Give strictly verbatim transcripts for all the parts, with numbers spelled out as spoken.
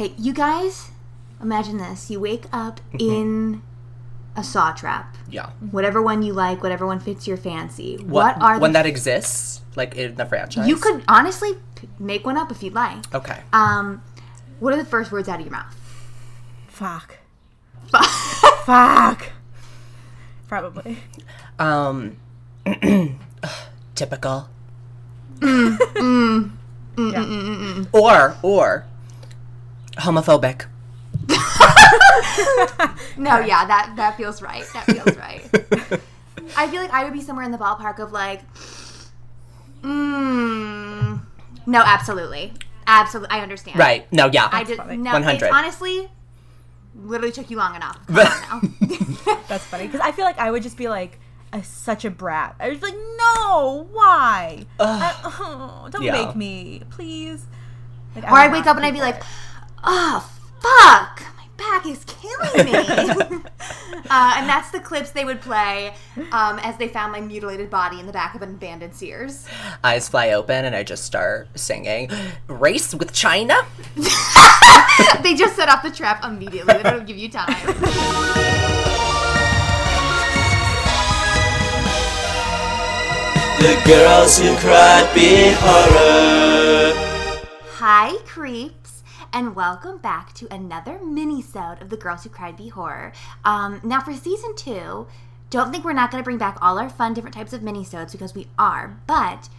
Okay, you guys, imagine this. You wake up in a Saw trap. Yeah. Whatever one you like, whatever one fits your fancy. What, what are the... One that exists, like in the franchise? You could honestly make one up if you'd like. Okay. Um, what are the first words out of your mouth? Fuck. Fuck. Fuck. Probably. Um, typical. Mm, mm, mm, yeah. mm, mm, mm. Or, or, homophobic. No, yeah, that, that feels right. That feels right. I feel like I would be somewhere in the ballpark of like, mm, no, absolutely. Absolutely. I understand. Right. No, yeah. I did, no, one hundred. It, honestly, literally took you long enough. That's funny. Because I feel like I would just be like, a, such a brat. I was like, no, why? I, oh, don't yeah. make me, please. Like, or I'd wake up and I'd be like, oh, fuck, my back is killing me. uh, and that's the clips they would play um, as they found my mutilated body in the back of an abandoned Sears. Eyes fly open and I just start singing, Race with China? They just set off the trap immediately. They don't give you time. The girls who cried big horror. Hi, creeps, and welcome back to another mini-sode of The Girls Who Cried Big Horror. Um, now, for season two, don't think we're not going to bring back all our fun different types of mini-sodes because we are, but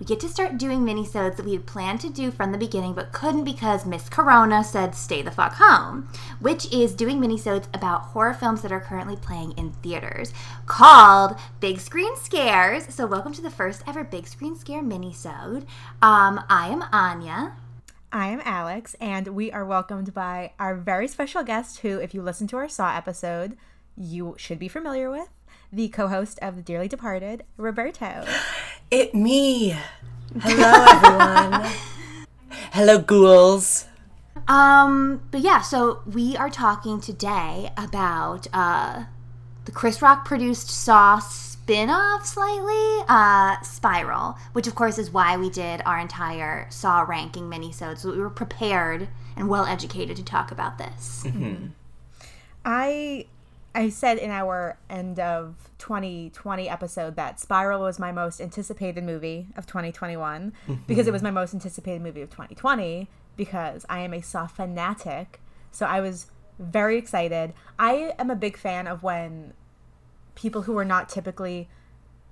we get to start doing mini-sodes that we had planned to do from the beginning but couldn't because Miss Corona said stay the fuck home, which is doing mini-sodes about horror films that are currently playing in theaters called Big Screen Scares. So welcome to the first ever Big Screen Scare mini-sode. Um, I am Anya. I am Alex, and we are welcomed by our very special guest who, if you listen to our Saw episode, you should be familiar with, the co-host of The Dearly Departed, Roberto. It me. Hello, everyone. Hello, ghouls. Um, but yeah, so we are talking today about uh, the Chris Rock produced Saw spin-off slightly, uh, Spiral, which of course is why we did our entire Saw ranking mini-sode, so we were prepared and well-educated to talk about this. Mm-hmm. I... I said in our end of twenty twenty episode that Spiral was my most anticipated movie of twenty twenty-one mm-hmm. because it was my most anticipated movie of twenty twenty because I am a Saw fanatic. So I was very excited. I am a big fan of when people who are not typically,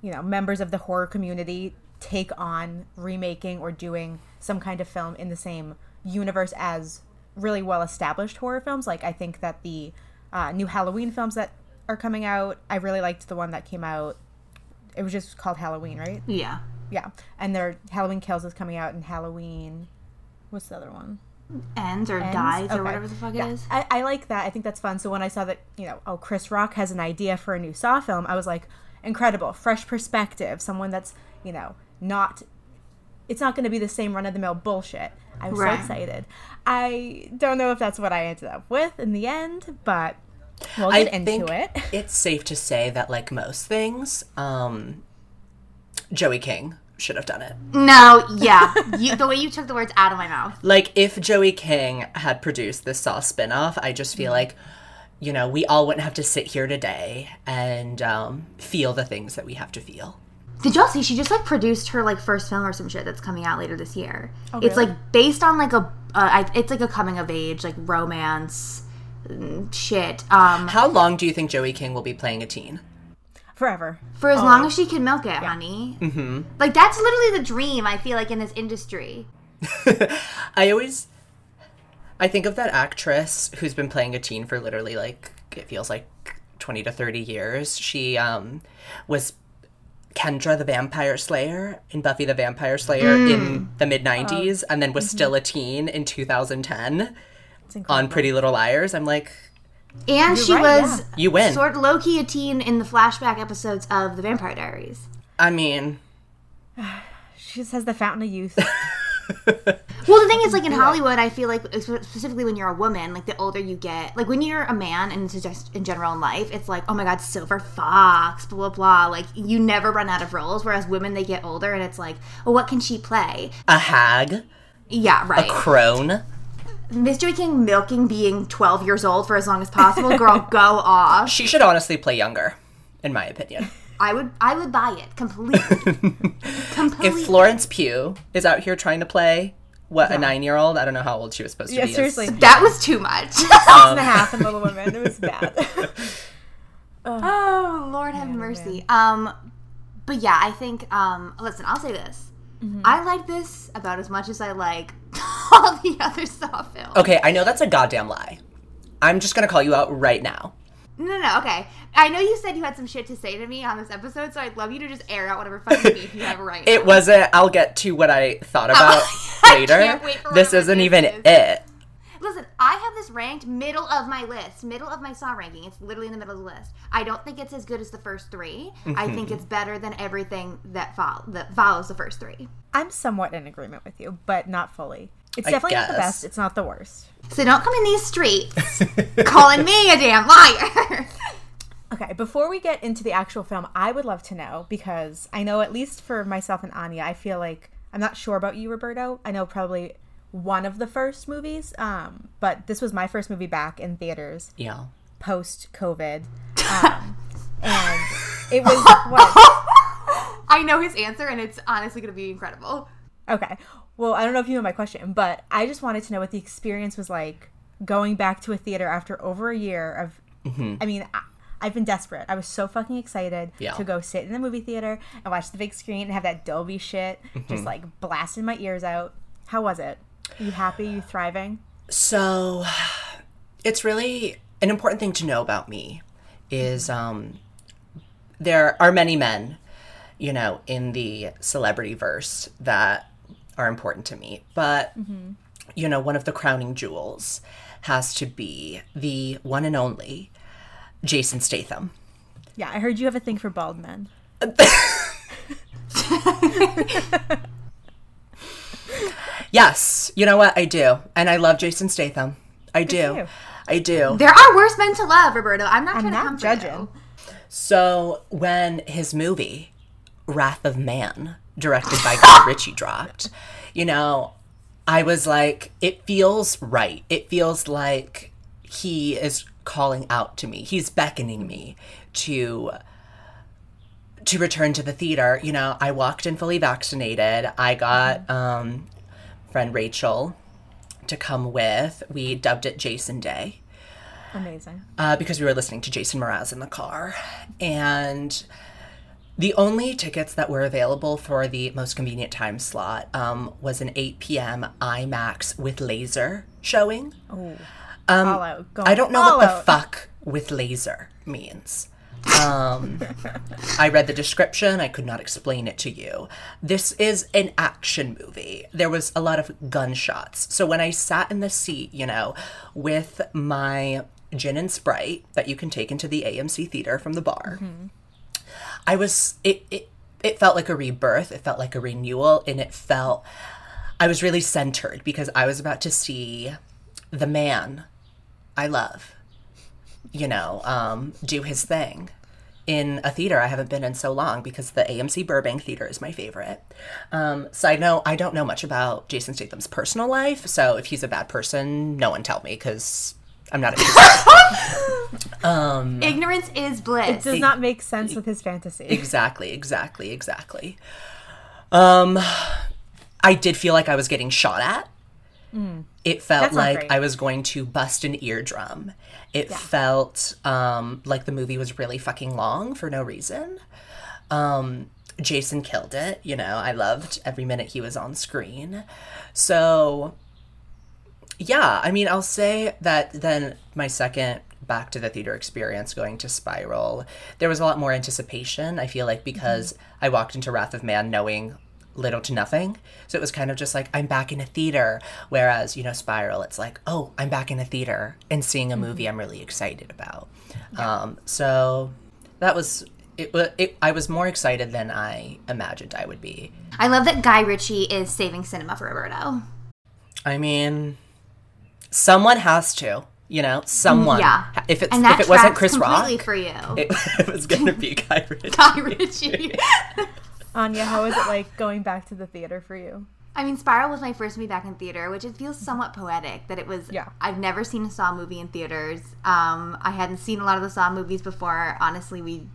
you know, members of the horror community take on remaking or doing some kind of film in the same universe as really well-established horror films. Like, I think that the... Uh, new Halloween films that are coming out. I really liked the one that came out. It was just called Halloween, right? Yeah. Yeah. And their Halloween Kills is coming out, and Halloween... What's the other one? Ends or Ends? Dies okay. or whatever the fuck yeah. it is. I, I like that. I think that's fun. So when I saw that, you know, oh, Chris Rock has an idea for a new Saw film, I was like, incredible. Fresh perspective. Someone that's, you know, not... It's not going to be the same run-of-the-mill bullshit. I was right. so excited. I don't know if that's what I ended up with in the end, but we'll get I into think it. It's safe to say that, like most things, um, Joey King should have done it. No, yeah. you, the way you took the words out of my mouth. Like, if Joey King had produced this Saw spinoff, I just feel like, you know, we all wouldn't have to sit here today and um, feel the things that we have to feel. Did y'all see? She just, like, produced her, like, first film or some shit that's coming out later this year. Oh, really? It's, like, based on, like, a... Uh, it's, like, a coming-of-age, like, romance shit. Um, How long do you think Joey King will be playing a teen? Forever. For as oh. long as she can milk it, yeah. honey. Mm-hmm. Like, that's literally the dream, I feel like, in this industry. I always... I think of that actress who's been playing a teen for literally, like, it feels like twenty to thirty years. She um, was... Kendra the Vampire Slayer in Buffy the Vampire Slayer mm. in the mid nineties oh. and then was mm-hmm. still a teen in two thousand ten on Pretty Little Liars. I'm like... And she right, was yeah. you win. Sort of low-key a teen in the flashback episodes of The Vampire Diaries. I mean... She just has the fountain of youth. Well, the thing is, like, in Hollywood, I feel like, specifically when you're a woman, like, the older you get, like, when you're a man, and just in general in life, it's like, oh my god, silver fox, blah, blah, blah. Like, you never run out of roles, whereas women, they get older, and it's like, well, what can she play? A hag? Yeah, right. A crone? Miss Joey King milking being twelve years old for as long as possible. Girl, go off. She should honestly play younger, in my opinion. I would I would buy it completely. completely. If Florence Pugh is out here trying to play, what, yeah. a nine-year-old? I don't know how old she was supposed to yeah, be. Seriously. As, that yeah. was too much. Six um. and a half in Little Women. It was bad. oh, Lord have man, mercy. Man. Um, But yeah, I think, um, listen, I'll say this. Mm-hmm. I like this about as much as I like all the other Saw films. Okay, I know that's a goddamn lie. I'm just going to call you out right now. No, no, no, okay. I know you said you had some shit to say to me on this episode, so I'd love you to just air out whatever fucking beef you have right now. It wasn't, I'll get to what I thought about I later. Can't wait for this isn't this even is. it. Listen, I have this ranked middle of my list, middle of my Saw ranking. It's literally in the middle of the list. I don't think it's as good as the first three. Mm-hmm. I think it's better than everything that, fo- that follows the first three. I'm somewhat in agreement with you, but not fully. It's I definitely guess. not the best. It's not the worst. So don't come in these streets calling me a damn liar. Okay, before we get into the actual film, I would love to know, because I know at least for myself and Anya, I feel like, I'm not sure about you, Roberto. I know probably... one of the first movies, um, but this was my first movie back in theaters. Yeah. Post-COVID. Um, and it was, what? I know his answer, and it's honestly going to be incredible. Okay. Well, I don't know if you know my question, but I just wanted to know what the experience was like going back to a theater after over a year of, mm-hmm. I mean... I, I've been desperate. I was so fucking excited yeah. to go sit in the movie theater and watch the big screen and have that Dolby shit mm-hmm. just, like, blasting my ears out. How was it? Are you happy? You thriving? So, it's really an important thing to know about me is um, there are many men, you know, in the celebrity verse that are important to me. But, mm-hmm. you know, one of the crowning jewels has to be the one and only Jason Statham. Yeah, I heard you have a thing for bald men. Yes. You know what? I do. And I love Jason Statham. I do. I do. There are worse men to love, Roberto. I'm not I'm trying not to come judging. So when his movie, Wrath of Man, directed by Guy Ritchie, dropped, you know, I was like, it feels right. It feels like he is calling out to me. He's beckoning me to... to return to the theater. You know, I walked in fully vaccinated. I got um, friend Rachel to come with. We dubbed it Jason Day. Amazing. Uh, because we were listening to Jason Mraz in the car. And the only tickets that were available for the most convenient time slot um, was an eight p.m. IMAX with laser showing. Oh, um, all out. Go on. I don't know all what out. the fuck with laser means. um, I read the description. I could not explain it to you. This is an action movie. There was a lot of gunshots. So when I sat in the seat, you know, with my gin and Sprite that you can take into the A M C theater from the bar, mm-hmm. I was, it, it, it felt like a rebirth. It felt like a renewal. And it felt, I was really centered because I was about to see the man I love, you know, um, do his thing in a theater I haven't been in so long because the A M C Burbank Theater is my favorite. Um, side note, I don't know much about Jason Statham's personal life, so if he's a bad person, no one tell me because I'm not interested. um, Ignorance is bliss. It does not make sense with his fantasy. Exactly, exactly, exactly. Um, I did feel like I was getting shot at. Mm. It felt like great. I was going to bust an eardrum. It yeah. felt um, like the movie was really fucking long for no reason. Um, Jason killed it. You know, I loved every minute he was on screen. So, yeah, I mean, I'll say that then my second back to the theater experience going to Spiral, there was a lot more anticipation, I feel like, because mm-hmm. I walked into Wrath of Man knowing little to nothing. So it was kind of just like, I'm back in a theater. Whereas, you know, Spiral, it's like, oh, I'm back in a theater and seeing a movie I'm really excited about. Yeah. Um, so that was, it, it. I was more excited than I imagined I would be. I love that Guy Ritchie is saving cinema for Roberto. I mean, someone has to, you know, someone. Yeah. If, it's, if it wasn't Chris Rock. For you. It, it was going to be Guy Ritchie. Guy Ritchie. Anya, how was it like going back to the theater for you? I mean, Spiral was my first movie back in theater, which it feels somewhat poetic that it was. Yeah. I've never seen a Saw movie in theaters. Um, I hadn't seen a lot of the Saw movies before. Honestly, we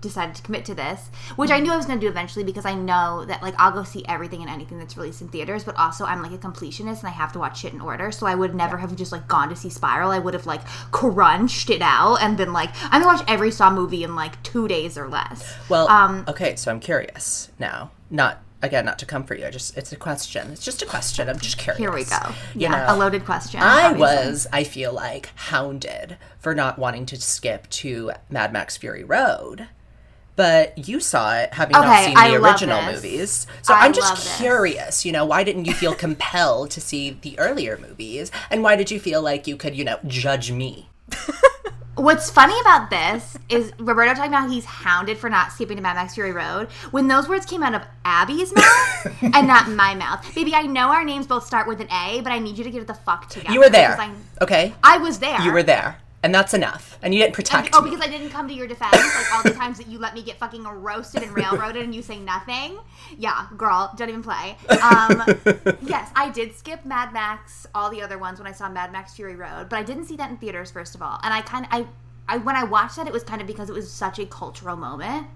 decided to commit to this, which I knew I was going to do eventually because I know that, like, I'll go see everything and anything that's released in theaters, but also I'm, like, a completionist and I have to watch shit in order, so I would never yeah. have just, like, gone to see Spiral. I would have, like, crunched it out and been like, I'm going to watch every Saw movie in, like, two days or less. Well, um, okay, so I'm curious now. Not... Again, not to comfort you, I just it's a question. It's just a question. I'm just curious. Here we go. You yeah, know, a loaded question. I obviously. was, I feel like, hounded for not wanting to skip to Mad Max Fury Road, but you saw it, having okay, not seen I the original this. movies. So I I'm just curious, this. you know, why didn't you feel compelled to see the earlier movies, and why did you feel like you could, you know, judge me? What's funny about this is Roberto talking about he's hounded for not skipping to Mad Max Fury Road when those words came out of Abby's mouth and not my mouth. Baby, I know our names both start with an A, but I need you to get the fuck together. You were there. I, okay? I was there. You were there. And that's enough. And you didn't protect and, oh, me. Oh, because I didn't come to your defense. Like, all the times that you let me get fucking roasted and railroaded and you say nothing. Yeah, girl, don't even play. Um, yes, I did skip Mad Max, all the other ones when I saw Mad Max Fury Road. But I didn't see that in theaters, first of all. And I kind of, I, I, when I watched that, it was kind of because it was such a cultural moment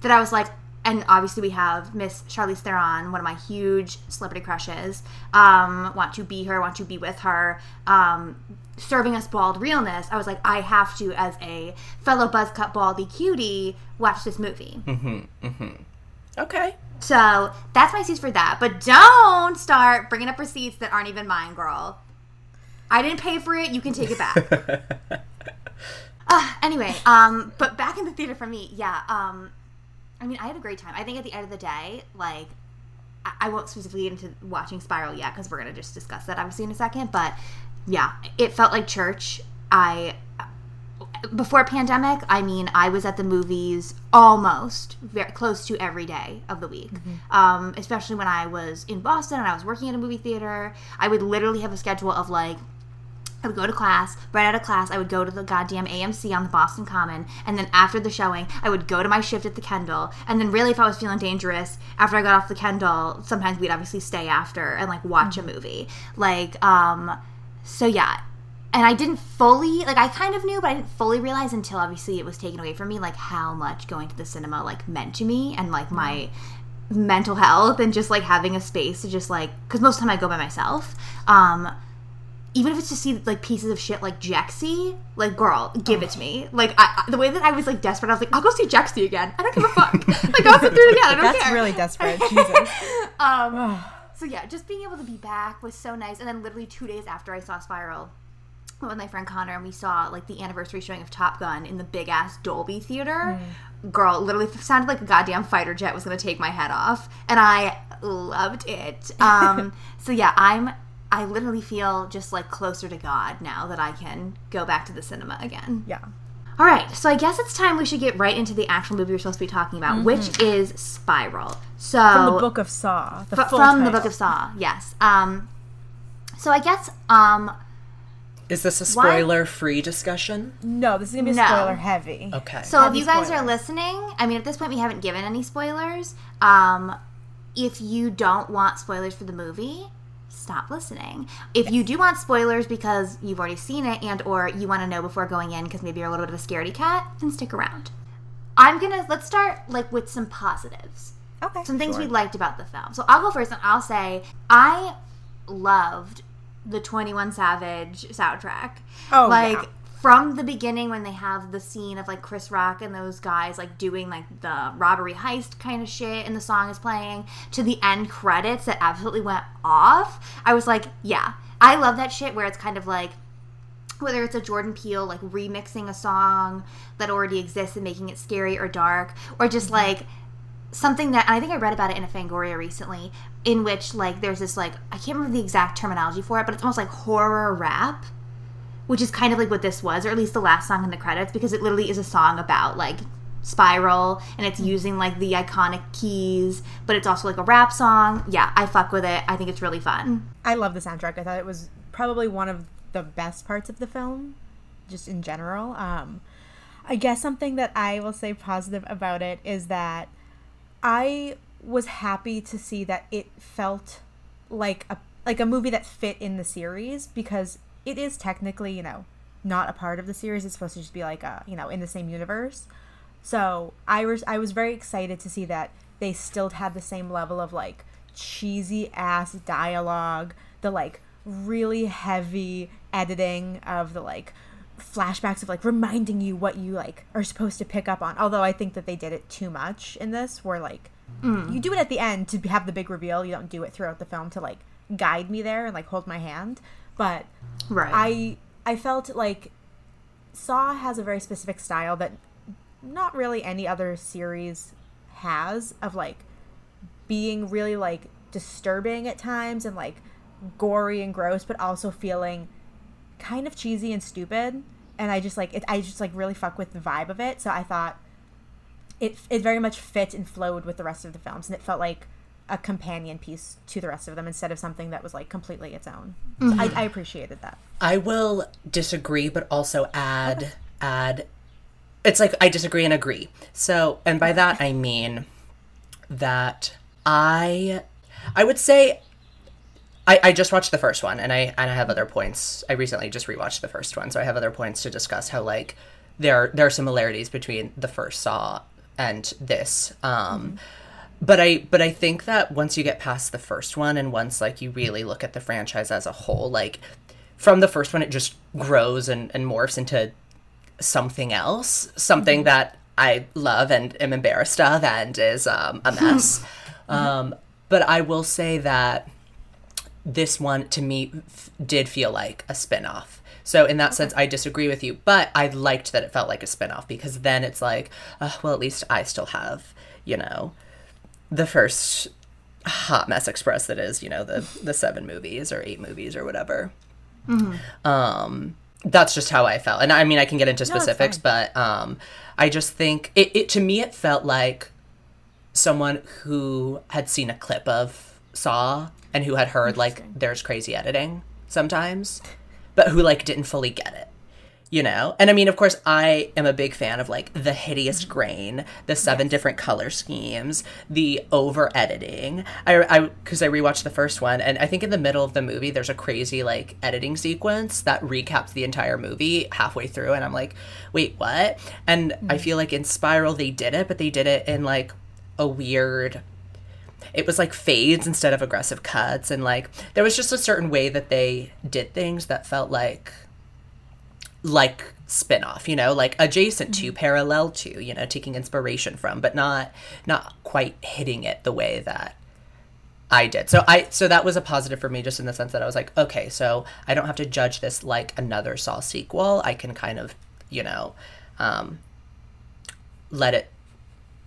that I was like, and obviously we have Miss Charlize Theron, one of my huge celebrity crushes. Um, want to be her, want to be with her. Um, serving us bald realness, I was like, I have to, as a fellow buzzcut baldy cutie, watch this movie. Mm-hmm, mm-hmm. Okay. So that's my excuse for that. But don't start bringing up receipts that aren't even mine, girl. I didn't pay for it. You can take it back. uh, anyway, um, but back in the theater for me, yeah, um... I mean, I had a great time. I think at the end of the day, like, I, I won't specifically get into watching Spiral yet because we're going to just discuss that, obviously, in a second. But, yeah, it felt like church. I, before pandemic, I mean, I was at the movies almost very close to every day of the week, mm-hmm. um, especially when I was in Boston and I was working at a movie theater. I would literally have a schedule of, like, I would go to class. Right out of class, I would go to the goddamn A M C on the Boston Common. And then after the showing, I would go to my shift at the Kendall. And then really, if I was feeling dangerous, after I got off the Kendall, sometimes we'd obviously stay after and, like, watch mm-hmm. a movie. Like, um, so yeah. And I didn't fully, like, I kind of knew, but I didn't fully realize until, obviously, it was taken away from me, like, how much going to the cinema, like, meant to me and, like, mm-hmm. my mental health and just, like, having a space to just, like, because most of the time I go by myself. Um... Even if it's to see, like, pieces of shit like Jexy, like, girl, give oh. it to me. Like, I, the way that I was, like, desperate, I was like, I'll go see Jexy again. I don't give a fuck. Like, I'll sit through it again. I don't That's care. That's really desperate. Jesus. um, so, yeah, just being able to be back was so nice. And then literally two days after I saw Spiral, I went with my friend Connor and we saw, like, the anniversary showing of Top Gun in the big-ass Dolby Theater. Mm. Girl, literally sounded like a goddamn fighter jet was going to take my head off. And I loved it. Um, so, yeah, I'm... I literally feel just, like, closer to God now that I can go back to the cinema again. Yeah. All right. So I guess it's time we should get right into the actual movie we're supposed to be talking about, mm-hmm. which is Spiral. So From the Book of Saw. The f- full from title. the Book of Saw, yes. Um, so I guess... Um, is this a spoiler-free discussion? No, this is going to be no. spoiler-heavy. Okay. So heavy if you guys spoilers. are listening, I mean, at this point we haven't given any spoilers. Um, if you don't want spoilers for the movie... Stop listening. If you do want spoilers because you've already seen it and or you want to know before going in because maybe you're a little bit of a scaredy cat, then stick around. I'm going to, let's start like with some positives. Okay. Some things sure. we liked about the film. So I'll go first and I'll say I loved the twenty-one Savage soundtrack. Oh, Like yeah. From the beginning when they have the scene of like Chris Rock and those guys like doing like the robbery heist kind of shit and the song is playing to the end credits that absolutely went off, I was like, yeah, I love that shit where it's kind of like whether it's a Jordan Peele like remixing a song that already exists and making it scary or dark or just like something that I think I read about it in a Fangoria recently in which like there's this like I can't remember the exact terminology for it but it's almost like horror rap. Which is kind of like what this was, or at least the last song in the credits, because it literally is a song about, like, Spiral, and it's using, like, the iconic keys, but it's also, like, a rap song. Yeah, I fuck with it. I think it's really fun. I love the soundtrack. I thought it was probably one of the best parts of the film, just in general. Um, I guess something that I will say positive about it is that I was happy to see that it felt like a like a movie that fit in the series, because it is technically, you know, not a part of the series. It's supposed to just be like a, you know, in the same universe. So I was I was very excited to see that they still had the same level of like cheesy ass dialogue, the like really heavy editing of the like flashbacks of like reminding you what you like are supposed to pick up on. Although I think that they did it too much in this, where like mm. you do it at the end to have the big reveal. You don't do it throughout the film to like guide me there and like hold my hand. But right. I I felt like Saw has a very specific style that not really any other series has, of like being really like disturbing at times and like gory and gross, but also feeling kind of cheesy and stupid. And I just like it, I just like really fuck with the vibe of it. So I thought it it very much fit and flowed with the rest of the films, and it felt like a companion piece to the rest of them instead of something that was like completely its own. Mm-hmm. So I, I appreciated that. I will disagree, but also add add. It's like I disagree and agree. So, and by that I mean that I I would say I, I just watched the first one, and I and I have other points. I recently just rewatched the first one, so I have other points to discuss how like there are, there are similarities between the first Saw and this. Um, mm-hmm. But I but I think that once you get past the first one, and once like you really look at the franchise as a whole, like from the first one, it just grows and, and morphs into something else, something mm-hmm. that I love and am embarrassed of and is um, a mess. um, but I will say that this one, to me, f- did feel like a spinoff. So in that okay. sense, I disagree with you, but I liked that it felt like a spinoff, because then it's like, uh, well, at least I still have, you know, the first hot mess express that is, you know, the, the seven movies or eight movies or whatever. Mm-hmm. Um, that's just how I felt. And I mean, I can get into specifics, no, but um, I just think it, it, to me, it felt like someone who had seen a clip of Saw and who had heard like there's crazy editing sometimes, but who like didn't fully get it, you know? And I mean, of course, I am a big fan of like the hideous grain, the seven yes. different color schemes, the over editing. I, I, cause I rewatched the first one, and I think in the middle of the movie, there's a crazy like editing sequence that recaps the entire movie halfway through. And I'm like, wait, what? And mm-hmm. I feel like in Spiral, they did it, but they did it in like a weird, it was like fades instead of aggressive cuts. And like, there was just a certain way that they did things that felt like, like spin-off, you know, like adjacent mm-hmm. to, parallel to, you know, taking inspiration from, but not, not quite hitting it the way that I did. So I, so that was a positive for me, just in the sense that I was like, okay, so I don't have to judge this like another Saw sequel. I can kind of, you know, um, let it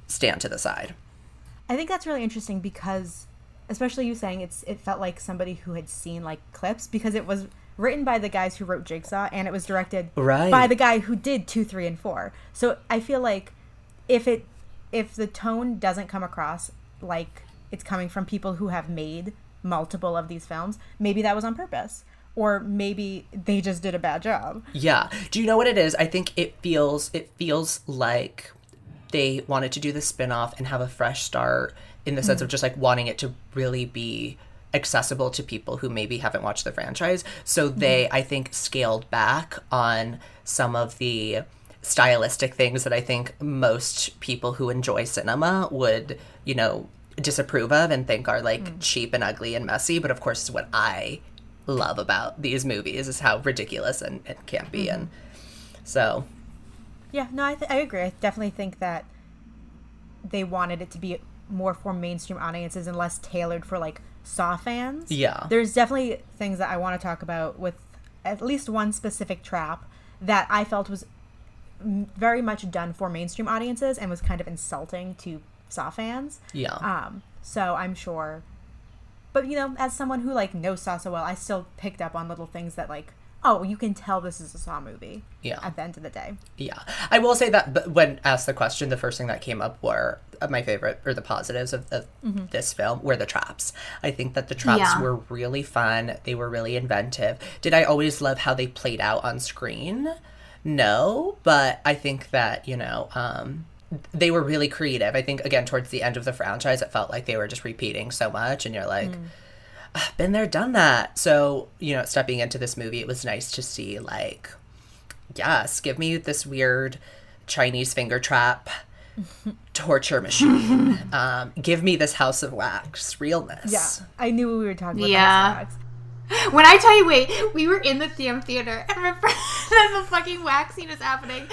stand to the side. I think that's really interesting, because especially you saying it's it felt like somebody who had seen like clips, because it was written by the guys who wrote Jigsaw, and it was directed right. by the guy who did two, three, and four. So I feel like if it if the tone doesn't come across like it's coming from people who have made multiple of these films, maybe that was on purpose, or maybe they just did a bad job. Yeah. Do you know what it is? I think it feels it feels like they wanted to do the spin-off and have a fresh start, in the sense mm-hmm. of just like wanting it to really be accessible to people who maybe haven't watched the franchise. So they, mm-hmm. I think, scaled back on some of the stylistic things that I think most people who enjoy cinema would, you know, disapprove of and think are like mm-hmm. cheap and ugly and messy. But of course, it's what I love about these movies is how ridiculous and it can be. Mm-hmm. And so... Yeah, no, I, th- I agree. I definitely think that they wanted it to be more for mainstream audiences and less tailored for, like, Saw fans. Yeah. There's definitely things that I want to talk about with at least one specific trap that I felt was m- very much done for mainstream audiences and was kind of insulting to Saw fans. Yeah. Um. So I'm sure. But, you know, as someone who, like, knows Saw so well, I still picked up on little things that, like, oh, you can tell this is a Saw movie yeah. at the end of the day. Yeah. I will say that when asked the question, the first thing that came up were my favorite, or the positives of, of mm-hmm. this film, were the traps. I think that the traps yeah. were really fun. They were really inventive. Did I always love how they played out on screen? No, but I think that, you know, um, they were really creative. I think, again, towards the end of the franchise, it felt like they were just repeating so much, and you're like, mm. ah, been there, done that. So, you know, stepping into this movie, it was nice to see, like, yes, give me this weird Chinese finger trap torture machine. Um, give me this House of Wax realness. Yeah, I knew we were talking about yeah. House of Wax. When I tell you, wait, we were in the T M theater, and Roberto, then the fucking wax scene is happening,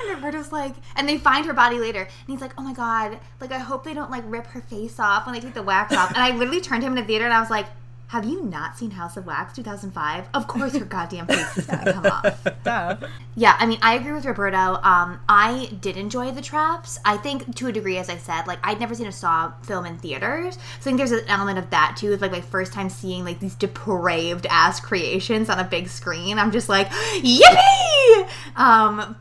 and Roberto's like, and they find her body later, and he's like, oh my god, like, I hope they don't, like, rip her face off when they take the wax off, and I literally turned to him in the theater, and I was like, have you not seen House of Wax two thousand five? Of course her goddamn face is going to come off. Duh. Yeah, I mean, I agree with Roberto. Um, I did enjoy the traps. I think, to a degree, as I said, like, I'd never seen a Saw film in theaters. So I think there's an element of that, too. It's, like, my first time seeing, like, these depraved-ass creations on a big screen. I'm just like, yippee! Um,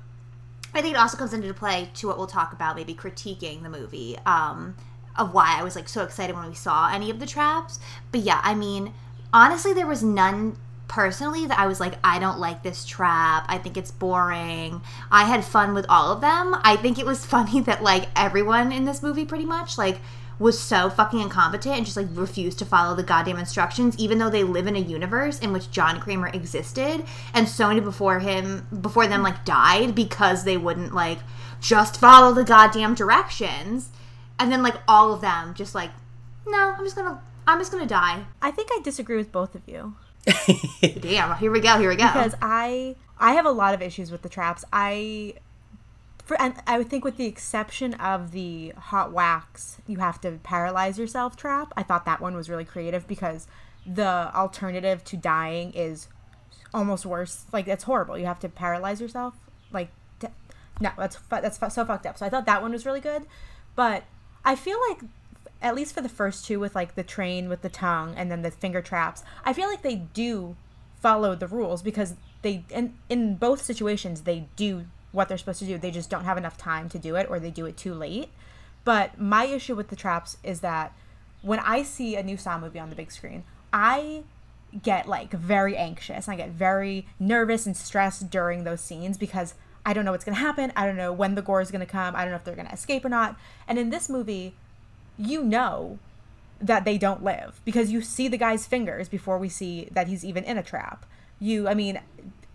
I think it also comes into play to what we'll talk about, maybe critiquing the movie. Um... of why I was, like, so excited when we saw any of the traps. But, yeah, I mean, honestly, there was none personally that I was like, I don't like this trap. I think it's boring. I had fun with all of them. I think it was funny that, like, everyone in this movie pretty much, like, was so fucking incompetent and just, like, refused to follow the goddamn instructions, even though they live in a universe in which John Kramer existed and so many before him, before them, like, died because they wouldn't, like, just follow the goddamn directions. And then, like, all of them just like, no, I'm just gonna, I'm just gonna die. I think I disagree with both of you. Damn, here we go, here we go. Because I, I have a lot of issues with the traps. I, for, and I would think with the exception of the hot wax, you have to paralyze yourself trap. I thought that one was really creative because the alternative to dying is almost worse. Like, that's horrible. You have to paralyze yourself. Like, to, no, that's that's so fucked up. So I thought that one was really good, but I feel like, at least for the first two, with, like, the train with the tongue and then the finger traps, I feel like they do follow the rules because they, in, in both situations, they do what they're supposed to do. They just don't have enough time to do it, or they do it too late. But my issue with the traps is that when I see a new Saw movie on the big screen, I get, like, very anxious. I get very nervous and stressed during those scenes because I don't know what's going to happen. I don't know when the gore is going to come. I don't know if they're going to escape or not. And in this movie, you know that they don't live because you see the guy's fingers before we see that he's even in a trap. You, I mean,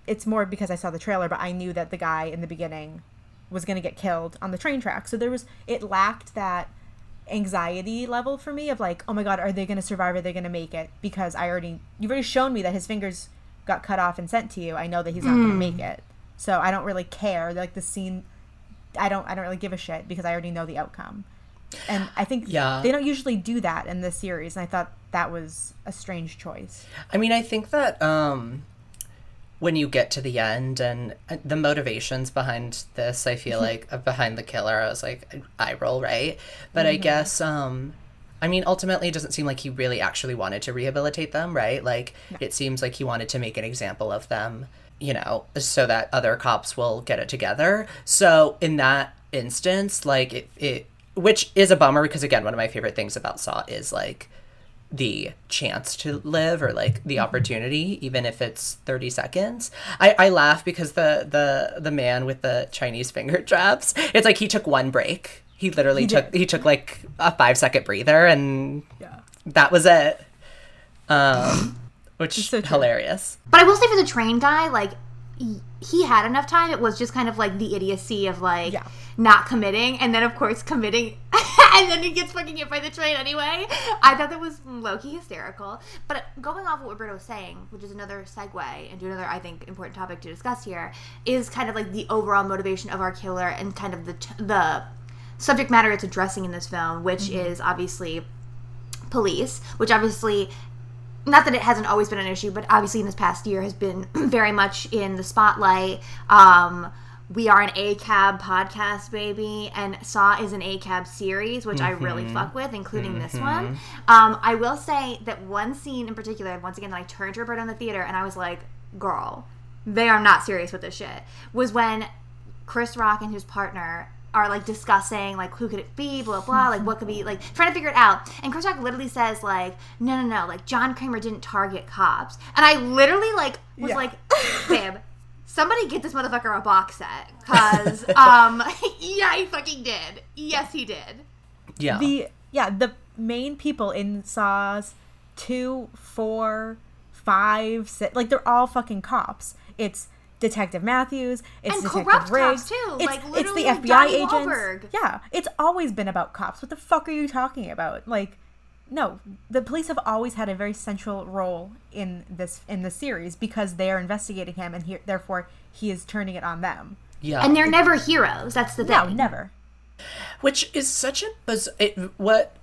it's more because I saw the trailer, but I knew that the guy in the beginning was going to get killed on the train track. So there was, it lacked that anxiety level for me of like, oh my God, are they going to survive? Are they going to make it? Because I already, you've already shown me that his fingers got cut off and sent to you. I know that he's not mm. going to make it. So I don't really care. Like, the scene, I don't I don't really give a shit because I already know the outcome. And I think yeah. they don't usually do that in this series. And I thought that was a strange choice. I mean, I think that um, when you get to the end and the motivations behind this, I feel like, behind the killer, I was like, eye roll, right? But mm-hmm. I guess, um, I mean, ultimately, it doesn't seem like he really actually wanted to rehabilitate them, right? Like, no. It seems like he wanted to make an example of them, you know, so that other cops will get it together. So in that instance, like it, it, which is a bummer because, again, one of my favorite things about Saw is like the chance to live or like the opportunity, even if it's thirty seconds. I, I laugh because the, the, the man with the Chinese finger traps, it's like he took one break. He literally he took, did. he took like a five second breather and yeah. that was it. Um, Which is so hilarious. But I will say for the train guy, like, he, he had enough time. It was just kind of, like, the idiocy of, like, yeah. not committing. And then, of course, committing. And then he gets fucking hit by the train anyway. I thought that was low-key hysterical. But going off what Roberto was saying, which is another segue into another, I think, important topic to discuss here, is kind of, like, the overall motivation of our killer and kind of the, t- the subject matter it's addressing in this film, which mm-hmm. is, obviously, police, which obviously... Not that it hasn't always been an issue, but obviously in this past year has been very much in the spotlight. Um, we are an A C A B podcast, baby, and Saw is an A C A B series, which mm-hmm. I really fuck with, including mm-hmm. this one. Um, I will say that one scene in particular, once again, that I turned to Roberto in the theater and I was like, girl, they are not serious with this shit, was when Chris Rock and his partner are, like, discussing, like, who could it be, blah, blah, like, what could be, like, trying to figure it out. And Chris Rock literally says, like, no, no, no, like, John Kramer didn't target cops. And I literally, like, was yeah. like, babe, Somebody get this motherfucker a box set, because, um, yeah, he fucking did. Yes, he did. Yeah. The yeah the main people in Saws two, four, five, six, like, they're all fucking cops. It's Detective Matthews. It's and Detective corrupt Riggs. Cops too. It's, like, literally it's the F B I agents. Wahlberg. Yeah, it's always been about cops. What the fuck are you talking about? Like, no, the police have always had a very central role in this in the series because they are investigating him, and he, therefore he is turning it on them. Yeah, and they're never heroes. That's the thing. No, never. Which is such a buzz. It, what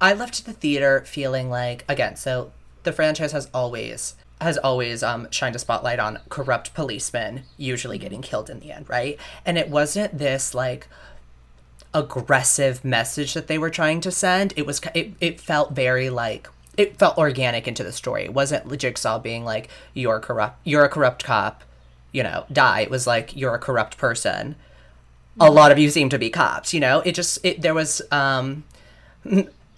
I left the theater feeling like again. So the franchise has always has always um, shined a spotlight on corrupt policemen, usually getting killed in the end, right? And it wasn't this like aggressive message that they were trying to send. It was it, it felt very like it felt organic into the story. It wasn't Jigsaw being like, you're corrupt, you're a corrupt cop, you know, die. It was like, you're a corrupt person, a lot of you seem to be cops, you know. It just it there was um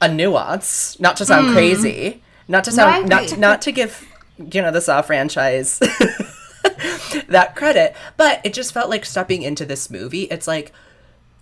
a nuance, not to sound mm. crazy, not to sound not to, not to give, you know, the Saw franchise that credit, but it just felt like stepping into this movie, it's like,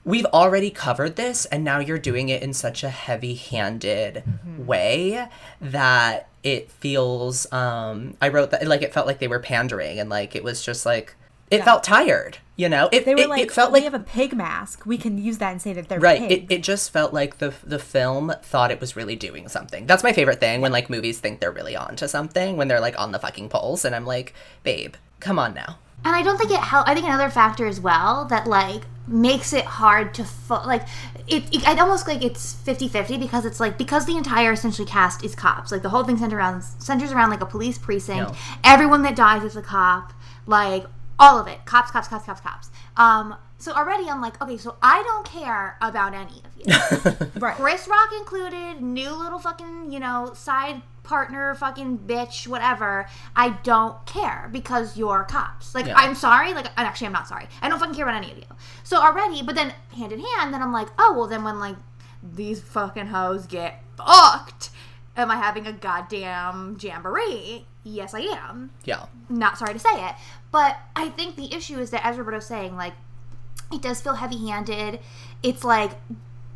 we've already covered this, and now you're doing it in such a heavy-handed mm-hmm. way that it feels, um, I wrote that, like, it felt like they were pandering, and, like, it was just, like, it yeah. felt tired, you know? It, they were it, like, it felt we like, have a pig mask. We can use that and say that they're right. pigs. Right. It, it just felt like the the film thought it was really doing something. That's my favorite thing, when, like, movies think they're really on to something, when they're, like, on the fucking polls, and I'm like, babe, come on now. And I don't think it helped. I think another factor as well that, like, makes it hard to, fo- like, it, it I almost, like, it's fifty-fifty because it's, like, because the entire, essentially, cast is cops. Like, the whole thing centers around, centers around like, a police precinct. No. Everyone that dies is a cop. Like, all of it. Cops, cops, cops, cops, cops. Um, so already I'm like, okay, so I don't care about any of you. Right. Chris Rock included, new little fucking, you know, side partner, fucking bitch, whatever. I don't care because you're cops. Like, yeah. I'm sorry. Like, actually, I'm not sorry. I don't fucking care about any of you. So already, but then hand in hand, then I'm like, oh, well, then when, like, these fucking hoes get fucked, am I having a goddamn jamboree? Yes, I am. Yeah. Not sorry to say it. But I think the issue is that, as Roberto's saying, like, it does feel heavy-handed. It's like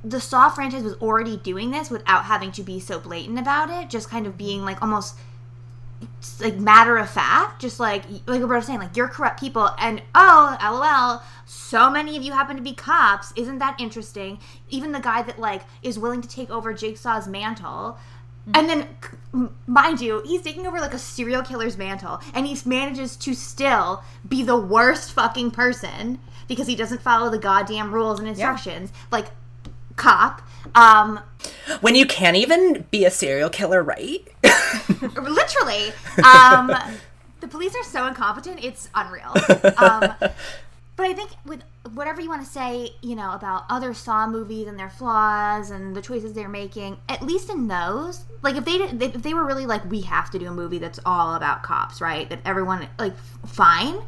the Saw franchise was already doing this without having to be so blatant about it, just kind of being, like, almost, like, matter of fact, just like, like Roberto was saying, like, you're corrupt people, and, oh, lol, so many of you happen to be cops. Isn't that interesting? Even the guy that, like, is willing to take over Jigsaw's mantle, and then, mind you, he's taking over, like, a serial killer's mantle, and he manages to still be the worst fucking person because he doesn't follow the goddamn rules and instructions. Yeah. Like, cop. Um, when you can't even be a serial killer, right? Literally. Um, the police are so incompetent, it's unreal. Um, but I think with whatever you want to say, you know, about other Saw movies and their flaws and the choices they're making, at least in those, like, if they did, if they were really like, we have to do a movie that's all about cops, right? That everyone, like, fine.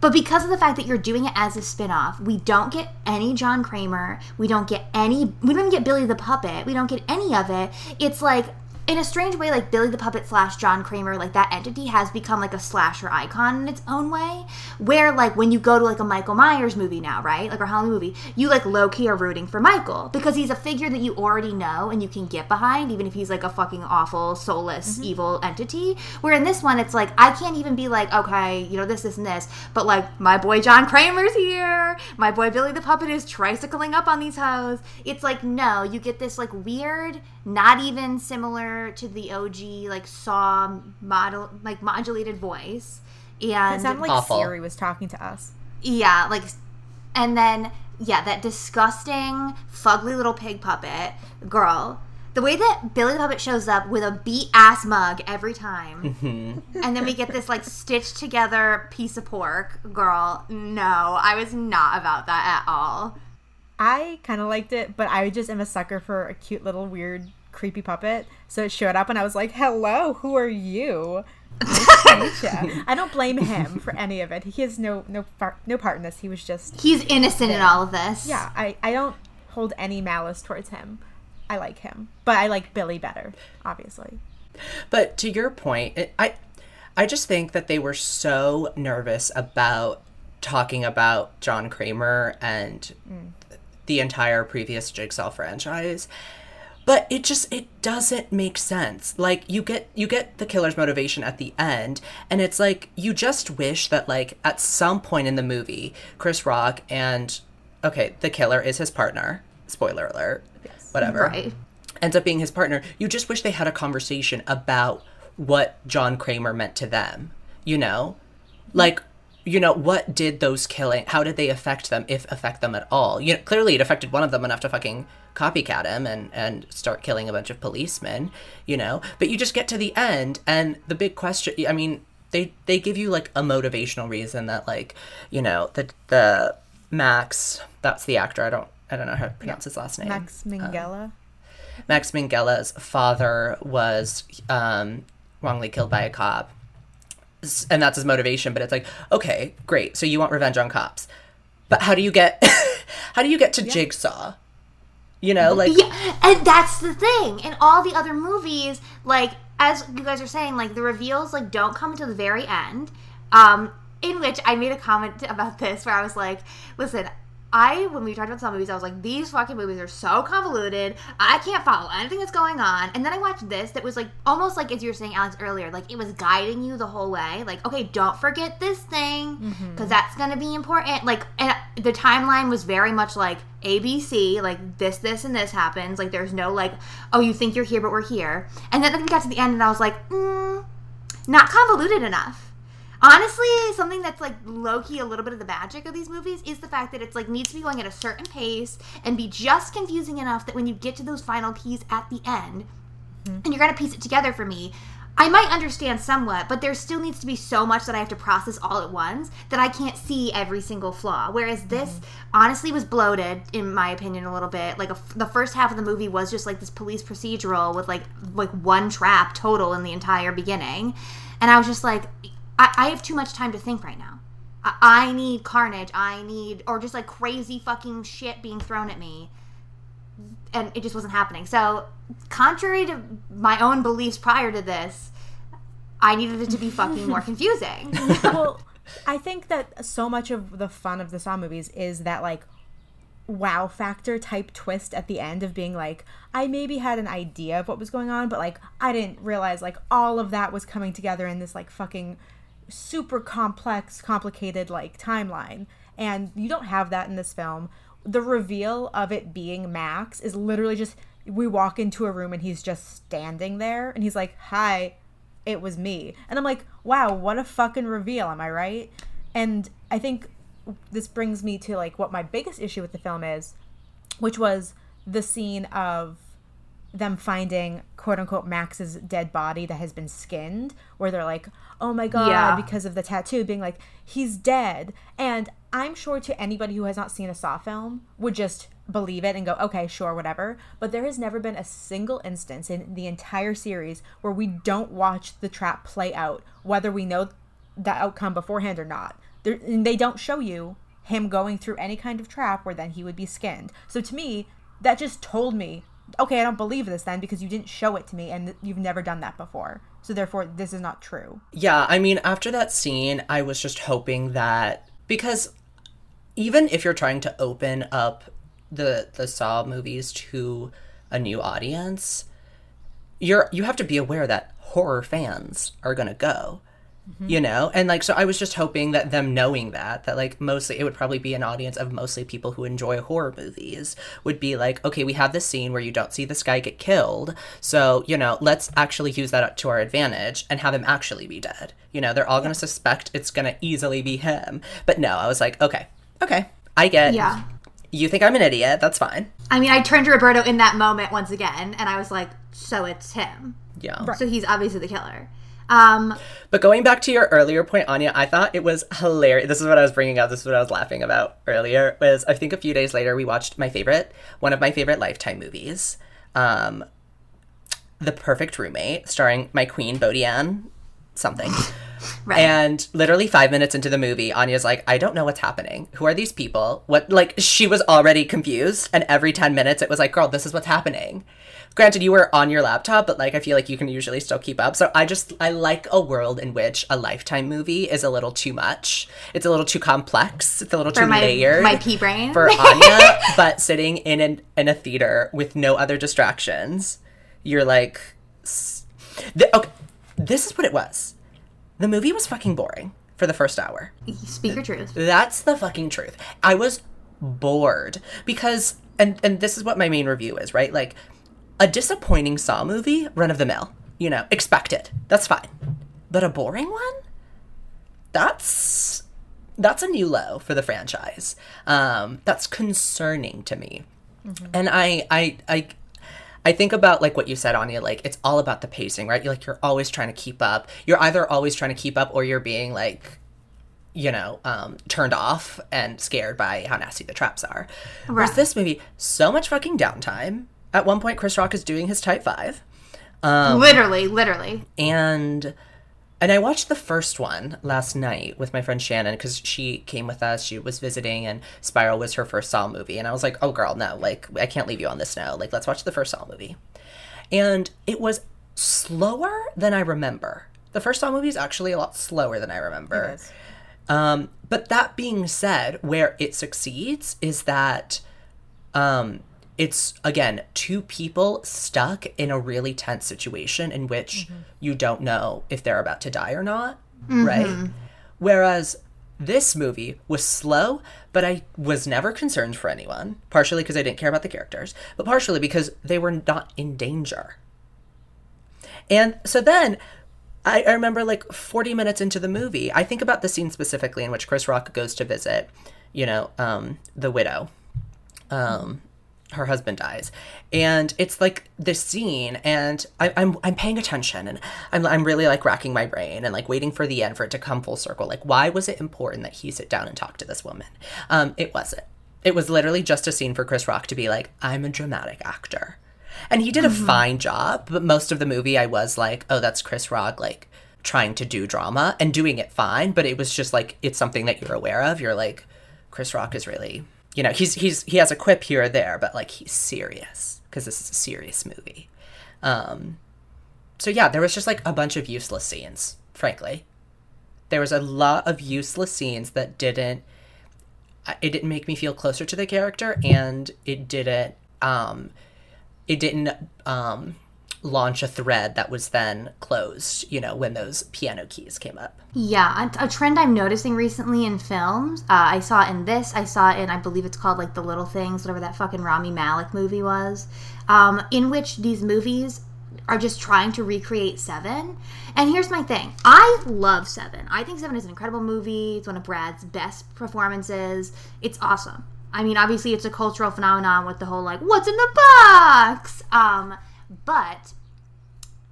But because of the fact that you're doing it as a spinoff, we don't get any John Kramer. We don't get any, we don't even get Billy the Puppet. We don't get any of it. It's like, in a strange way, like, Billy the Puppet slash John Kramer, like, that entity has become, like, a slasher icon in its own way, where, like, when you go to, like, a Michael Myers movie now, right, like, or Halloween movie, you, like, low-key are rooting for Michael, because he's a figure that you already know and you can get behind, even if he's, like, a fucking awful, soulless, mm-hmm. evil entity, where in this one, it's like, I can't even be like, okay, you know, this, this, and this, but, like, my boy John Kramer's here, my boy Billy the Puppet is tricycling up on these hoes. It's like, no, you get this, like, weird, not even similar to the O G, like, Saw model, like, modulated voice, and it sounded like awful. Siri was talking to us. Yeah, like, and then yeah, that disgusting, fugly little pig puppet girl. The way that Billy the Puppet shows up with a beat ass mug every time, mm-hmm. and then we get this, like, stitched together piece of pork girl. No, I was not about that at all. I kind of liked it, but I just am a sucker for a cute little weird creepy puppet. So it showed up and I was like, hello, who are you? I don't blame him for any of it. He has no no, far, no part in this. He was just... He's innocent in all of this. Yeah, I, I don't hold any malice towards him. I like him. But I like Billy better, obviously. But to your point, I I just think that they were so nervous about talking about John Kramer and mm. the entire previous Jigsaw franchise. But it just, it doesn't make sense. Like, you get you get the killer's motivation at the end, and it's like, you just wish that, like, at some point in the movie, Chris Rock and, okay, the killer is his partner. Spoiler alert. Yes. Whatever. Right. Ends up being his partner. You just wish they had a conversation about what John Kramer meant to them, you know? Like, you know, what did those killing, how did they affect them, if affect them at all? You know, clearly it affected one of them enough to fucking copycat him and, and start killing a bunch of policemen, you know? But you just get to the end, and the big question, I mean, they, they give you, like, a motivational reason that, like, you know, the the Max, that's the actor, I don't I don't know how to pronounce his last name. Max Minghella? Um, Max Minghella's father was um, wrongly killed by a cop, and that's his motivation, but it's like, okay, great, so you want revenge on cops, but how do you get how do you get to yeah. Jigsaw? You know, like, yeah, and that's the thing. In all the other movies, like, as you guys are saying, like, the reveals, like, don't come until the very end. Um, in which I made a comment about this where I was like, listen, I when we talked about some movies, I was like, these fucking movies are so convoluted. I can't follow anything that's going on. And then I watched this that was, like, almost like, as you were saying, Alex, earlier, like, it was guiding you the whole way. Like, okay, don't forget this thing because mm-hmm. that's going to be important. Like, and the timeline was very much like A B C, like, this, this, and this happens. Like, there's no, like, oh, you think you're here, but we're here. And then we got to the end, and I was like, mm, not convoluted enough. Honestly, something that's, like, low-key a little bit of the magic of these movies is the fact that it's, like, needs to be going at a certain pace and be just confusing enough that when you get to those final keys at the end, mm-hmm. and you're going to piece it together for me, I might understand somewhat, but there still needs to be so much that I have to process all at once that I can't see every single flaw. Whereas this, mm-hmm. honestly, was bloated, in my opinion, a little bit. Like, a, the first half of the movie was just, like, this police procedural with, like, like one trap total in the entire beginning. And I was just like, I have too much time to think right now. I need carnage. I need, or just, like, crazy fucking shit being thrown at me. And it just wasn't happening. So, contrary to my own beliefs prior to this, I needed it to be fucking more confusing. Well, I think that so much of the fun of the Saw movies is that, like, wow factor type twist at the end of being like, I maybe had an idea of what was going on, but, like, I didn't realize, like, all of that was coming together in this, like, fucking super complex, complicated, like, timeline. And you don't have that in this film. The reveal of it being Max is literally just, we walk into a room and he's just standing there and he's like, hi, it was me. And I'm like, wow, what a fucking reveal, am I right? And I think this brings me to, like, what my biggest issue with the film is, which was the scene of them finding, quote-unquote, Max's dead body that has been skinned, where they're like, oh my god, yeah. because of the tattoo, being like, he's dead. And I'm sure to anybody who has not seen a Saw film would just believe it and go, okay, sure, whatever. But there has never been a single instance in the entire series where we don't watch the trap play out, whether we know the outcome beforehand or not. They're, they don't show you him going through any kind of trap where then he would be skinned. So to me, that just told me, okay, I don't believe this then, because you didn't show it to me and you've never done that before. So therefore, this is not true. Yeah, I mean, after that scene, I was just hoping that, because even if you're trying to open up the the Saw movies to a new audience, you're you have to be aware that horror fans are going to go, mm-hmm. you know? And, like, so I was just hoping that them knowing that, that, like, mostly, it would probably be an audience of mostly people who enjoy horror movies, would be like, okay, we have this scene where you don't see this guy get killed, so, you know, let's actually use that to our advantage and have him actually be dead. You know, they're all going to suspect it's going to easily be him. But no, I was like, okay, okay, I get yeah. you think I'm an idiot, that's fine. I mean, I turned to Roberto in that moment once again, and I was like, so it's him. Yeah. Right. So he's obviously the killer. Um, but going back to your earlier point, Anya, I thought it was hilarious. This is what I was bringing up. This is what I was laughing about earlier. Was I think a few days later we watched my favorite, one of my favorite Lifetime movies, um, The Perfect Roommate, starring my queen, Bodhi-Ann something. Right. And literally five minutes into the movie, Anya's like, I don't know what's happening. Who are these people? What? Like, she was already confused. And every ten minutes it was like, girl, this is what's happening. Granted, you were on your laptop, but, like, I feel like you can usually still keep up. So I just, I like a world in which a Lifetime movie is a little too much. It's a little too complex. It's a little for too my, layered. My pea brain. For Anya. But sitting in an, in a theater with no other distractions, you're like, th- okay, this is what it was. The movie was fucking boring for the first hour. You speak your truth. That's the fucking truth. I was bored because, and, and this is what my main review is, right? Like, a disappointing Saw movie, run of the mill, you know, expected. That's fine. But a boring one? That's, that's a new low for the franchise. Um, that's concerning to me. Mm-hmm. And I, I, I, I think about, like, what you said, Anya, like, it's all about the pacing, right? You're, like, you're always trying to keep up. You're either always trying to keep up or you're being, like, you know, um, turned off and scared by how nasty the traps are. Right. Whereas this movie, so much fucking downtime. At one point, Chris Rock is doing his type five. Um, literally, literally. And and I watched the first one last night with my friend Shannon because she came with us. She was visiting, and Spiral was her first Saw movie. And I was like, oh, girl, no, like, I can't leave you on this now. Like, let's watch the first Saw movie. And it was slower than I remember. The first Saw movie is actually a lot slower than I remember. It is. Um, but that being said, where it succeeds is that um, it's, again, two people stuck in a really tense situation in which mm-hmm. you don't know if they're about to die or not, mm-hmm. right? Whereas this movie was slow, but I was never concerned for anyone, partially because I didn't care about the characters, but partially because they were not in danger. And so then... I remember, like, forty minutes into the movie, I think about the scene specifically in which Chris Rock goes to visit, you know, um, the widow. Um, her husband dies. And it's, like, this scene, and I, I'm I'm paying attention, and I'm, I'm really, like, racking my brain and, like, waiting for the end for it to come full circle. Like, why was it important that he sit down and talk to this woman? Um, it wasn't. It was literally just a scene for Chris Rock to be like, I'm a dramatic actor. And he did a mm-hmm. fine job, but most of the movie I was like, oh, that's Chris Rock, like, trying to do drama and doing it fine. But it was just like, it's something that you're aware of. You're like, Chris Rock is really, you know, he's he's he has a quip here or there, but, like, he's serious because this is a serious movie. Um, so, yeah, there was just, like, a bunch of useless scenes, frankly. There was a lot of useless scenes that didn't, it didn't make me feel closer to the character, and it didn't, um... It didn't um, launch a thread that was then closed, you know, when those piano keys came up. Yeah, a, a trend I'm noticing recently in films, uh, I saw it in this, I saw it in, I believe it's called, like, The Little Things, whatever that fucking Rami Malek movie was, um, in which these movies are just trying to recreate Seven. And here's my thing. I love Seven. I think Seven is an incredible movie. It's one of Brad's best performances. It's awesome. I mean, obviously, it's a cultural phenomenon with the whole, like, what's in the box? Um, but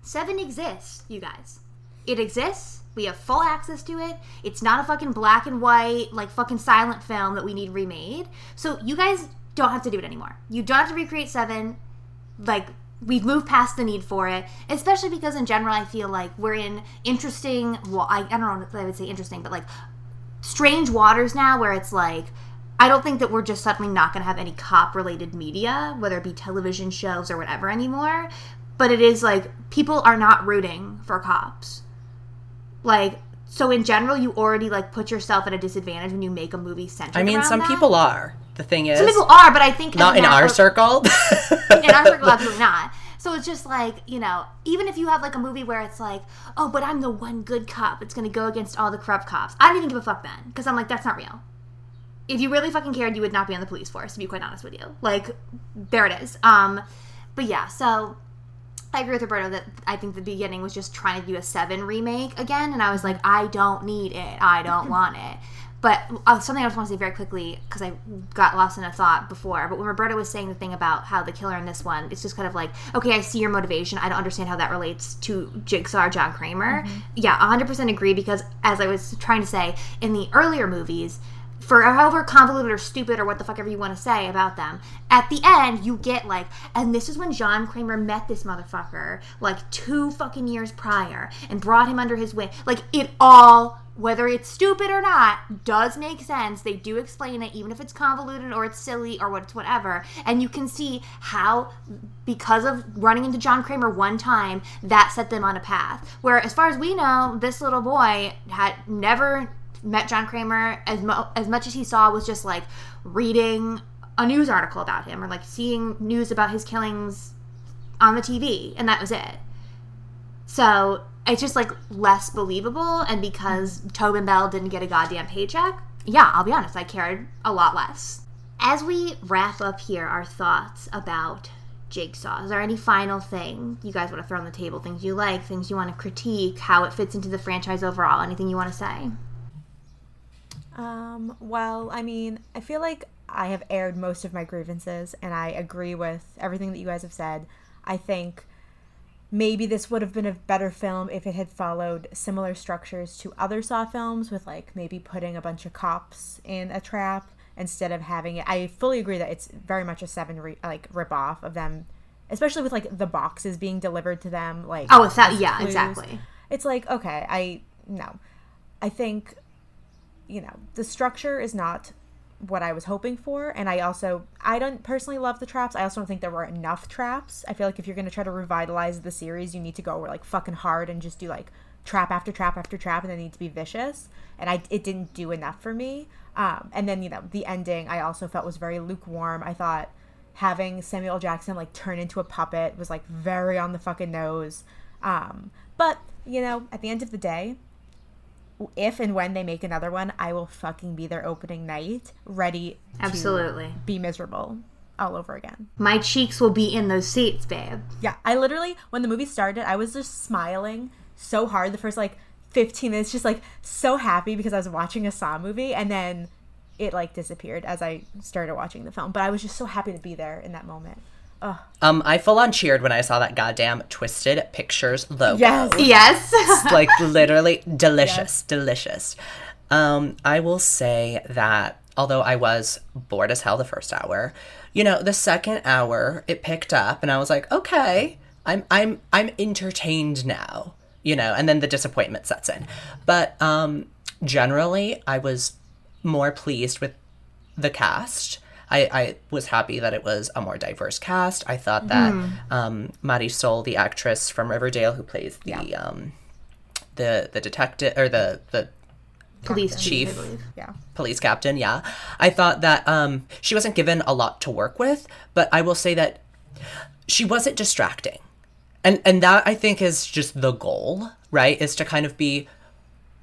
Seven exists, you guys. It exists. We have full access to it. It's not a fucking black and white, like, fucking silent film that we need remade. So you guys don't have to do it anymore. You don't have to recreate Seven. Like, we've moved past the need for it, especially because, in general, I feel like we're in interesting, well, I, I don't know if I would say interesting, but, like, strange waters now where it's, like, I don't think that we're just suddenly not going to have any cop-related media, whether it be television shows or whatever anymore. But it is, like, people are not rooting for cops. Like, so in general, you already, like, put yourself at a disadvantage when you make a movie centered around that. I mean, some that. people are. The thing is... Some people are, but I think... Not in our circle. In our circle, absolutely not. So it's just like, you know, even if you have, like, a movie where it's like, oh, but I'm the one good cop. It's going to go against all the corrupt cops. I don't even give a fuck then. Because I'm like, that's not real. If you really fucking cared, you would not be on the police force, to be quite honest with you. Like, there it is. Um, but yeah, so I agree with Roberto that I think the beginning was just trying to do a Seven remake again. And I was like, I don't need it. I don't want it. But uh, something I just want to say very quickly, because I got lost in a thought before, but when Roberto was saying the thing about how the killer in this one, it's just kind of like, okay, I see your motivation. I don't understand how that relates to Jigsaw or John Kramer. Mm-hmm. Yeah, one hundred percent agree, because as I was trying to say, in the earlier movies... for however convoluted or stupid or what the fuck ever you want to say about them, at the end, you get, like, and this is when John Kramer met this motherfucker, like, two fucking years prior and brought him under his wing. Like, it all whether it's stupid or not, does make sense. They do explain it, even if it's convoluted or it's silly or it's whatever. And you can see how, because of running into John Kramer one time, that set them on a path. Where, as far as we know, this little boy had never met John Kramer. As, mo- as much as he saw was just, like, reading a news article about him or, like, seeing news about his killings on the T V. And that was it. So it's just, like, less believable, and because Tobin Bell didn't get a goddamn paycheck, yeah, I'll be honest, I cared a lot less. As we wrap up here, our thoughts about Jigsaw. Is there any final thing you guys want to throw on the table? Things you like, things you want to critique, how it fits into the franchise overall? Anything you want to say? Um, well, I mean, I feel like I have aired most of my grievances, and I agree with everything that you guys have said. I think maybe this would have been a better film if it had followed similar structures to other Saw films, with, like, maybe putting a bunch of cops in a trap instead of having it. I fully agree that it's very much a Seven re- like ripoff of them, especially with, like, the boxes being delivered to them. Like, oh, it's that, yeah, clues. Exactly. It's like, okay, I no, I think, you know, the structure is not what I was hoping for, and I also I don't personally love the traps. I also don't think there were enough traps. I feel like if you're going to try to revitalize the series, you need to go, like, fucking hard and just do, like, trap after trap after trap, and they need to be vicious, and I it didn't do enough for me. Um, and then, you know, the ending I also felt was very lukewarm. I thought having Samuel Jackson, like, turn into a puppet was, like, very on the fucking nose. Um, but, you know, at the end of the day, if and when they make another one, I will fucking be there opening night, ready Absolutely. to be miserable all over again. My cheeks will be in those seats, babe. Yeah, I literally, when the movie started, I was just smiling so hard the first, like, fifteen minutes, just, like, so happy because I was watching a Saw movie, and then it, like, disappeared as I started watching the film. But I was just so happy to be there in that moment. Ugh. Um, I full-on cheered when I saw that goddamn Twisted Pictures logo. Yes. Yes. It's, like, literally delicious, yes. delicious. Um, I will say that although I was bored as hell the first hour, you know, the second hour it picked up and I was like, okay, I'm I'm I'm entertained now, you know, and then the disappointment sets in. But um, generally I was more pleased with the cast. I, I was happy that it was a more diverse cast. I thought that mm-hmm. um, Marisol, the actress from Riverdale, who plays the yeah. um, the the detective or the the police chief, yeah, police captain, yeah. I thought that um, she wasn't given a lot to work with, but I will say that she wasn't distracting, and and that I think is just the goal, right? Is to kind of be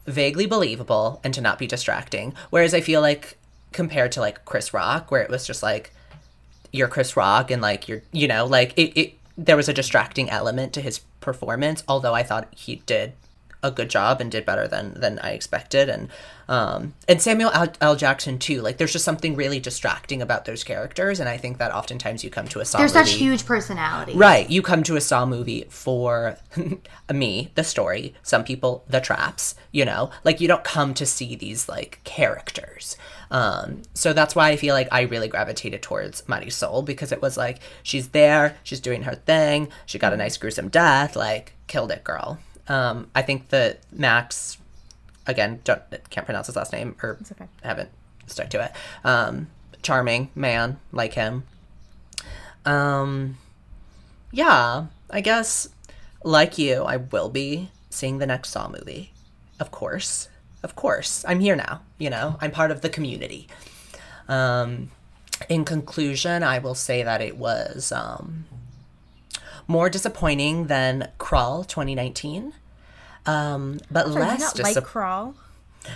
vaguely believable and to not be distracting. Whereas I feel like, compared to, like, Chris Rock, where it was just, like, you're Chris Rock and, like, you're, you know, like, it, it there was a distracting element to his performance, although I thought he did a good job and did better than, than I expected. And um, and Samuel L. L. Jackson, too. Like, there's just something really distracting about those characters, and I think that oftentimes you come to a Saw There's movie. There's such huge personalities. Right. You come to a Saw movie for me, the story, some people, the traps, you know? Like, you don't come to see these, like, characters. Um, so that's why I feel like I really gravitated towards Marisol, because it was like, she's there, she's doing her thing, she got a nice gruesome death, like, killed it, girl. Um, I think that Max, again, don't, can't pronounce his last name, or okay. haven't stuck to it. Um, charming man, like him. Um, yeah, I guess, like you, I will be seeing the next Saw movie, of course. Of course, I'm here now, you know, I'm part of the community. Um, in conclusion, I will say that it was um, more disappointing than Crawl twenty nineteen, um, but I'm less disappointing. Like Crawl?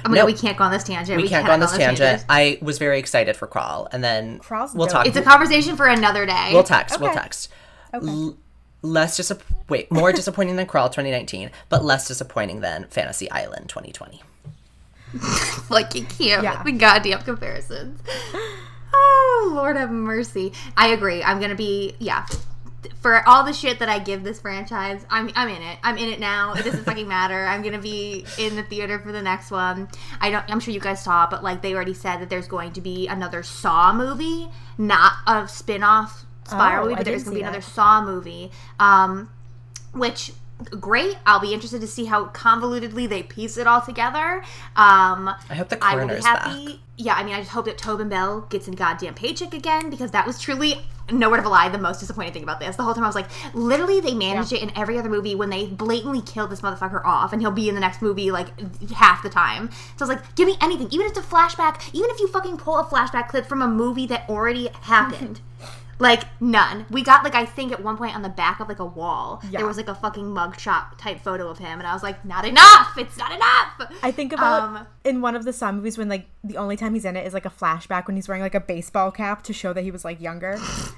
I mean, no, we can't go on this tangent. We, we can't, can't go on this tangent. Tangent. I was very excited for Crawl, and then Crawl's we'll dope. talk. It's a conversation for another day. We'll text, okay. we'll text. Okay. L- Less disapp- wait, more disappointing than Crawl twenty nineteen, but less disappointing than Fantasy Island twenty twenty. Like, you can't yeah. with the goddamn comparisons. Oh, Lord have mercy. I agree. I'm going to be, yeah. For all the shit that I give this franchise, I'm I'm in it. I'm in it now. It doesn't fucking matter. I'm going to be in the theater for the next one. I don't, I'm sure you guys saw, but, like, they already said that there's going to be another Saw movie, not a spin-off Spiral, oh, but there's going to be that. another Saw movie, um, which great. I'll be interested to see how convolutedly they piece it all together. Um, I hope the coroner's happy. Back. Yeah, I mean, I just hope that Tobin Bell gets in goddamn paycheck again, because that was truly, no word of a lie, the most disappointing thing about this. The whole time I was like, literally they manage yeah. it in every other movie when they blatantly kill this motherfucker off, and he'll be in the next movie, like, half the time. So I was like, give me anything. Even if it's a flashback, even if you fucking pull a flashback clip from a movie that already happened. Like, none. We got, like, I think at one point on the back of, like, a wall, yeah. there was, like, a fucking mugshot type photo of him, and I was like, not enough! It's not enough! I think about, um, in one of the Saw movies, when, like, the only time he's in it is, like, a flashback when he's wearing, like, a baseball cap to show that he was, like, younger.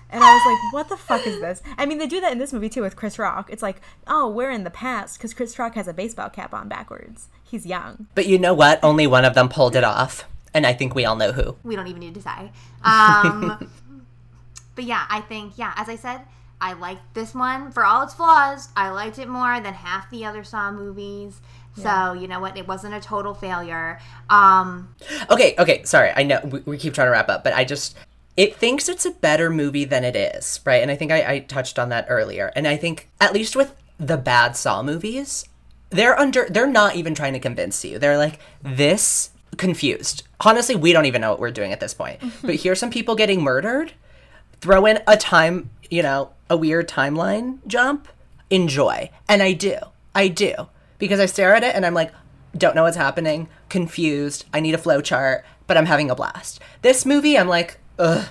And I was like, what the fuck is this? I mean, they do that in this movie, too, with Chris Rock. It's like, oh, we're in the past, because Chris Rock has a baseball cap on backwards. He's young. But you know what? Only one of them pulled it off, and I think we all know who. We don't even need to say. Um... But yeah, I think, yeah, as I said, I liked this one. For all its flaws, I liked it more than half the other Saw movies. Yeah. So, you know what? It wasn't a total failure. Um, okay, okay, sorry. I know we, we keep trying to wrap up, but I just, it thinks it's a better movie than it is, right? And I think I, I touched on that earlier. And I think, at least with the bad Saw movies, they're under, they're not even trying to convince you. They're like, this confused. Honestly, we don't even know what we're doing at this point. But here's some people getting murdered. Throw in a time, you know, a weird timeline jump, enjoy. And I do. I do. Because I stare at it and I'm like, don't know what's happening, confused, I need a flowchart, but I'm having a blast. This movie, I'm like, ugh.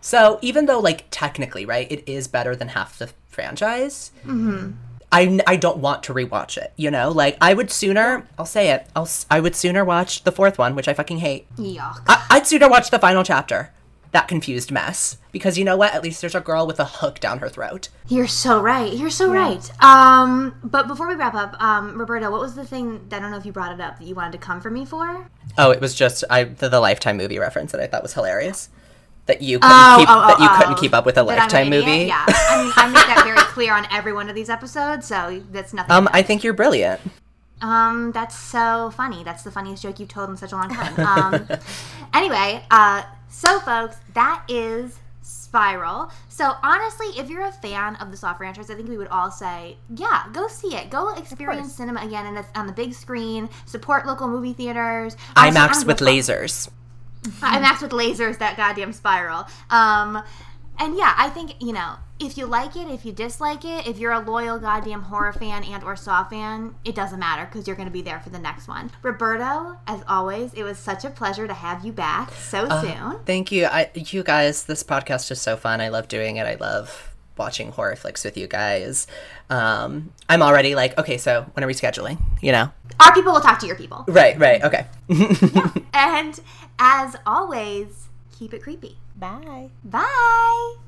So even though, like, technically, right, it is better than half the franchise, mm-hmm. I, I don't want to rewatch it, you know? Like, I would sooner, I'll say it, I'll, I would sooner watch the fourth one, which I fucking hate. Yuck. I, I'd sooner watch the final chapter. That confused mess. Because you know what? At least there's a girl with a hook down her throat. You're so right. You're so yeah. right. Um, but before we wrap up, um, Roberto, what was the thing, that I don't know if you brought it up, that you wanted to come for me for? Oh, it was just I the, the Lifetime movie reference that I thought was hilarious. That you couldn't, oh, keep, oh, oh, that you oh, couldn't oh. keep up with a that Lifetime movie. Yeah. I mean, I make that very clear on every one of these episodes, so that's nothing. Um, I think you're brilliant. Um, that's so funny. That's the funniest joke you've told in such a long time. Um, anyway, uh... So, folks, that is Spiral. So, honestly, if you're a fan of the Saw franchise, I think we would all say, yeah, go see it. Go experience cinema again in the, on the big screen. Support local movie theaters. Also, IMAX with lasers. IMAX with lasers, that goddamn Spiral. Um, and, yeah, I think, you know, if you like it, if you dislike it, if you're a loyal goddamn horror fan and or Saw fan, it doesn't matter because you're going to be there for the next one. Roberto, as always, it was such a pleasure to have you back so uh, soon. Thank you. I, you guys, this podcast is so fun. I love doing it. I love watching horror flicks with you guys. Um, I'm already like, okay, so when are we scheduling? You know? Our people will talk to your people. Right, right. Okay. Yeah. And as always, keep it creepy. Bye. Bye.